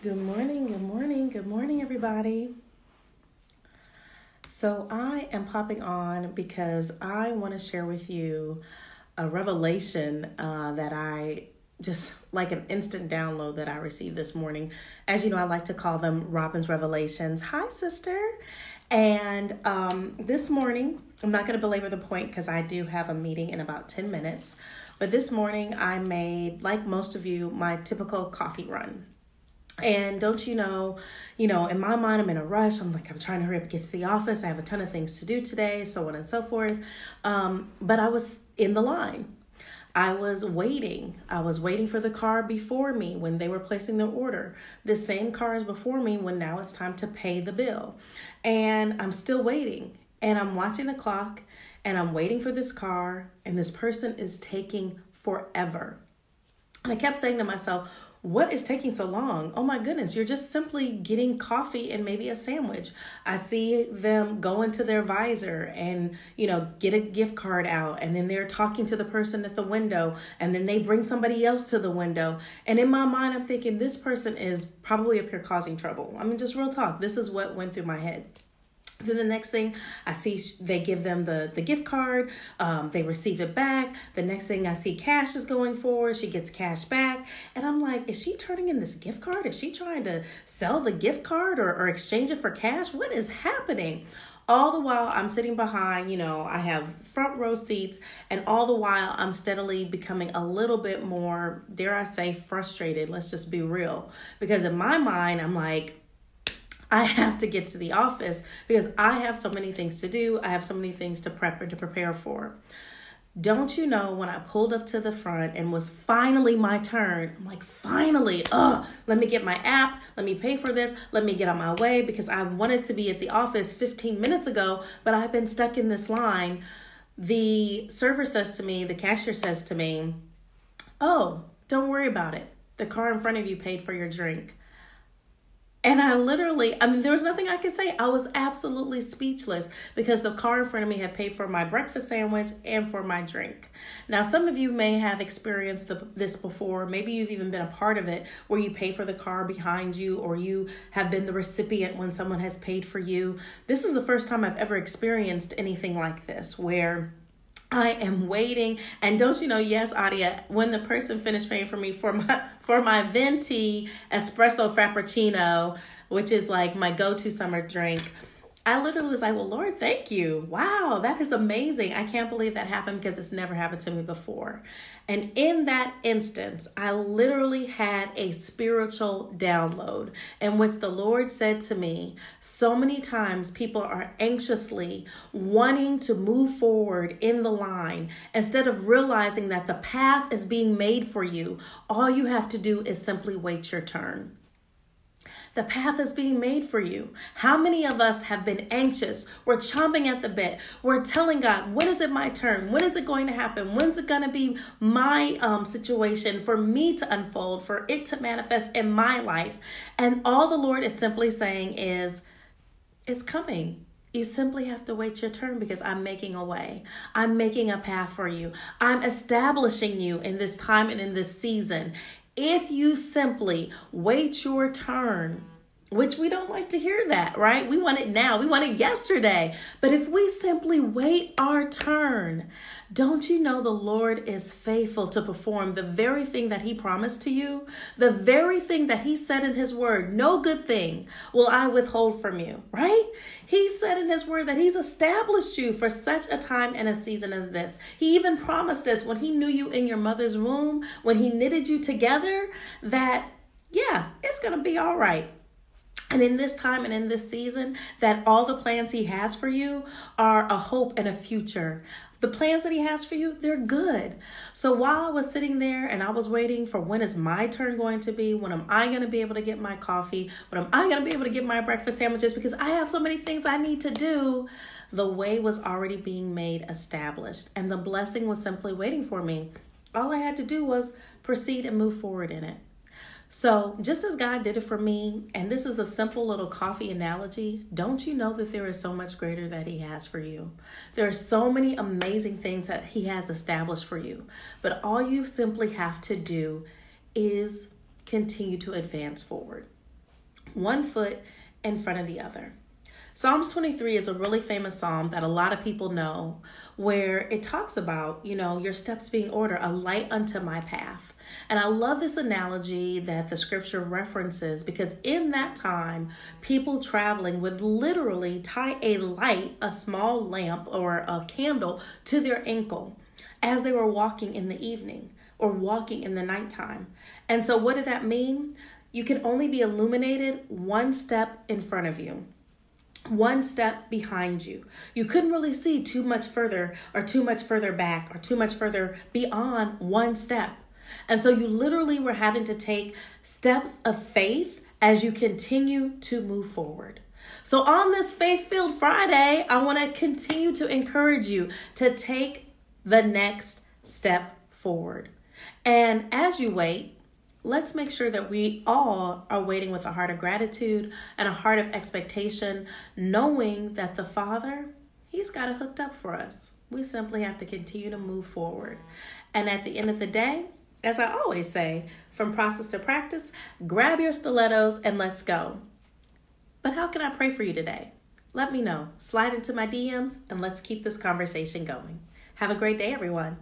Good morning, everybody. So I am popping on because I want to share with you a revelation that I just like an instant download that I received this morning. As you know, I like to call them Robin's Revelations. Hi, sister. And this morning, I'm not going to belabor the point because I do have a meeting in about 10 minutes. But this morning I made, like most of you, my typical coffee run. And don't you know, in my mind, I'm in a rush. I'm like, I'm trying to hurry up and get to the office. I have a ton of things to do today, so on and so forth. But I was in the line. I was waiting. I was waiting for the car before me when they were placing their order. The same car is before me when now it's time to pay the bill. And I'm still waiting. And I'm watching the clock. And I'm waiting for this car. And this person is taking forever. And I kept saying to myself, what is taking so long? Oh my goodness, you're just simply getting coffee and maybe a sandwich. I see them go into their visor and, you know, get a gift card out. And then they're talking to the person at the window. And then they bring somebody else to the window. And in my mind, I'm thinking this person is probably up here causing trouble. I mean, just real talk. This is what went through my head. Then the next thing I see, they give them the gift card. They receive it back. The next thing I see, cash is going forward. She gets cash back. And I'm like, is she turning in this gift card? Is she trying to sell the gift card or exchange it for cash? What is happening? All the while I'm sitting behind, you know, I have front row seats, and all the while I'm steadily becoming a little bit more, dare I say, frustrated. Let's just be real. Because in my mind, I'm like, I have to get to the office because I have so many things to do. I have so many things to prep and to prepare for. Don't you know, when I pulled up to the front and was finally my turn, I'm like, finally, let me get my app. Let me pay for this. Let me get on my way because I wanted to be at the office 15 minutes ago, but I've been stuck in this line. The server says to me, the cashier says to me, oh, don't worry about it. The car in front of you paid for your drink. And I literally, there was nothing I could say. I was absolutely speechless because the car in front of me had paid for my breakfast sandwich and for my drink. Now, some of you may have experienced this before. Maybe you've even been a part of it where you pay for the car behind you or you have been the recipient when someone has paid for you. This is the first time I've ever experienced anything like this where I am waiting. And don't you know, yes, Adia, when the person finished paying for me for my Venti Espresso Frappuccino, which is like my go-to summer drink, I literally was like, well, Lord, thank you. Wow, that is amazing. I can't believe that happened because it's never happened to me before. And in that instance, I literally had a spiritual download in which the Lord said to me, so many times people are anxiously wanting to move forward in the line instead of realizing that the path is being made for you. All you have to do is simply wait your turn. The path is being made for you. How many of us have been anxious? We're chomping at the bit. We're telling God, when is it my turn? When is it going to happen? When's it going to be my situation for me to unfold, for it to manifest in my life? And all the Lord is simply saying is, it's coming. You simply have to wait your turn because I'm making a way. I'm making a path for you. I'm establishing you in this time and in this season. If you simply wait your turn, which we don't like to hear that, right? We want it now. We want it yesterday. But if we simply wait our turn, don't you know the Lord is faithful to perform the very thing that he promised to you? The very thing that he said in his word, no good thing will I withhold from you, right? He said in his word that he's established you for such a time and a season as this. He even promised us when he knew you in your mother's womb, when he knitted you together, that, yeah, it's going to be all right. And in this time and in this season, that all the plans he has for you are a hope and a future. The plans that he has for you, they're good. So while I was sitting there and I was waiting for when is my turn going to be, when am I going to be able to get my coffee, when am I going to be able to get my breakfast sandwiches, because I have so many things I need to do, the way was already being made established. And the blessing was simply waiting for me. All I had to do was proceed and move forward in it. So just as God did it for me, and this is a simple little coffee analogy, don't you know that there is so much greater that he has for you? There are so many amazing things that he has established for you, but all you simply have to do is continue to advance forward. one foot in front of the other. Psalms 23 is a really famous psalm that a lot of people know, where it talks about, your steps being ordered, a light unto my path. And I love this analogy that the scripture references, because in that time, people traveling would literally tie a light, a small lamp or a candle, to their ankle as they were walking in the evening or walking in the nighttime. And so what did that mean? You can only be illuminated one step in front of you, one step behind you. You couldn't really see too much further or too much further back or too much further beyond one step. And so you literally were having to take steps of faith as you continue to move forward. So on this Faith-Filled Friday, I want to continue to encourage you to take the next step forward. And as you wait, let's make sure that we all are waiting with a heart of gratitude and a heart of expectation, knowing that the Father, He's got it hooked up for us. We simply have to continue to move forward. And at the end of the day, as I always say, from process to practice, grab your stilettos and let's go. But how can I pray for you today? Let me know. Slide into my DMs and let's keep this conversation going. Have a great day, everyone.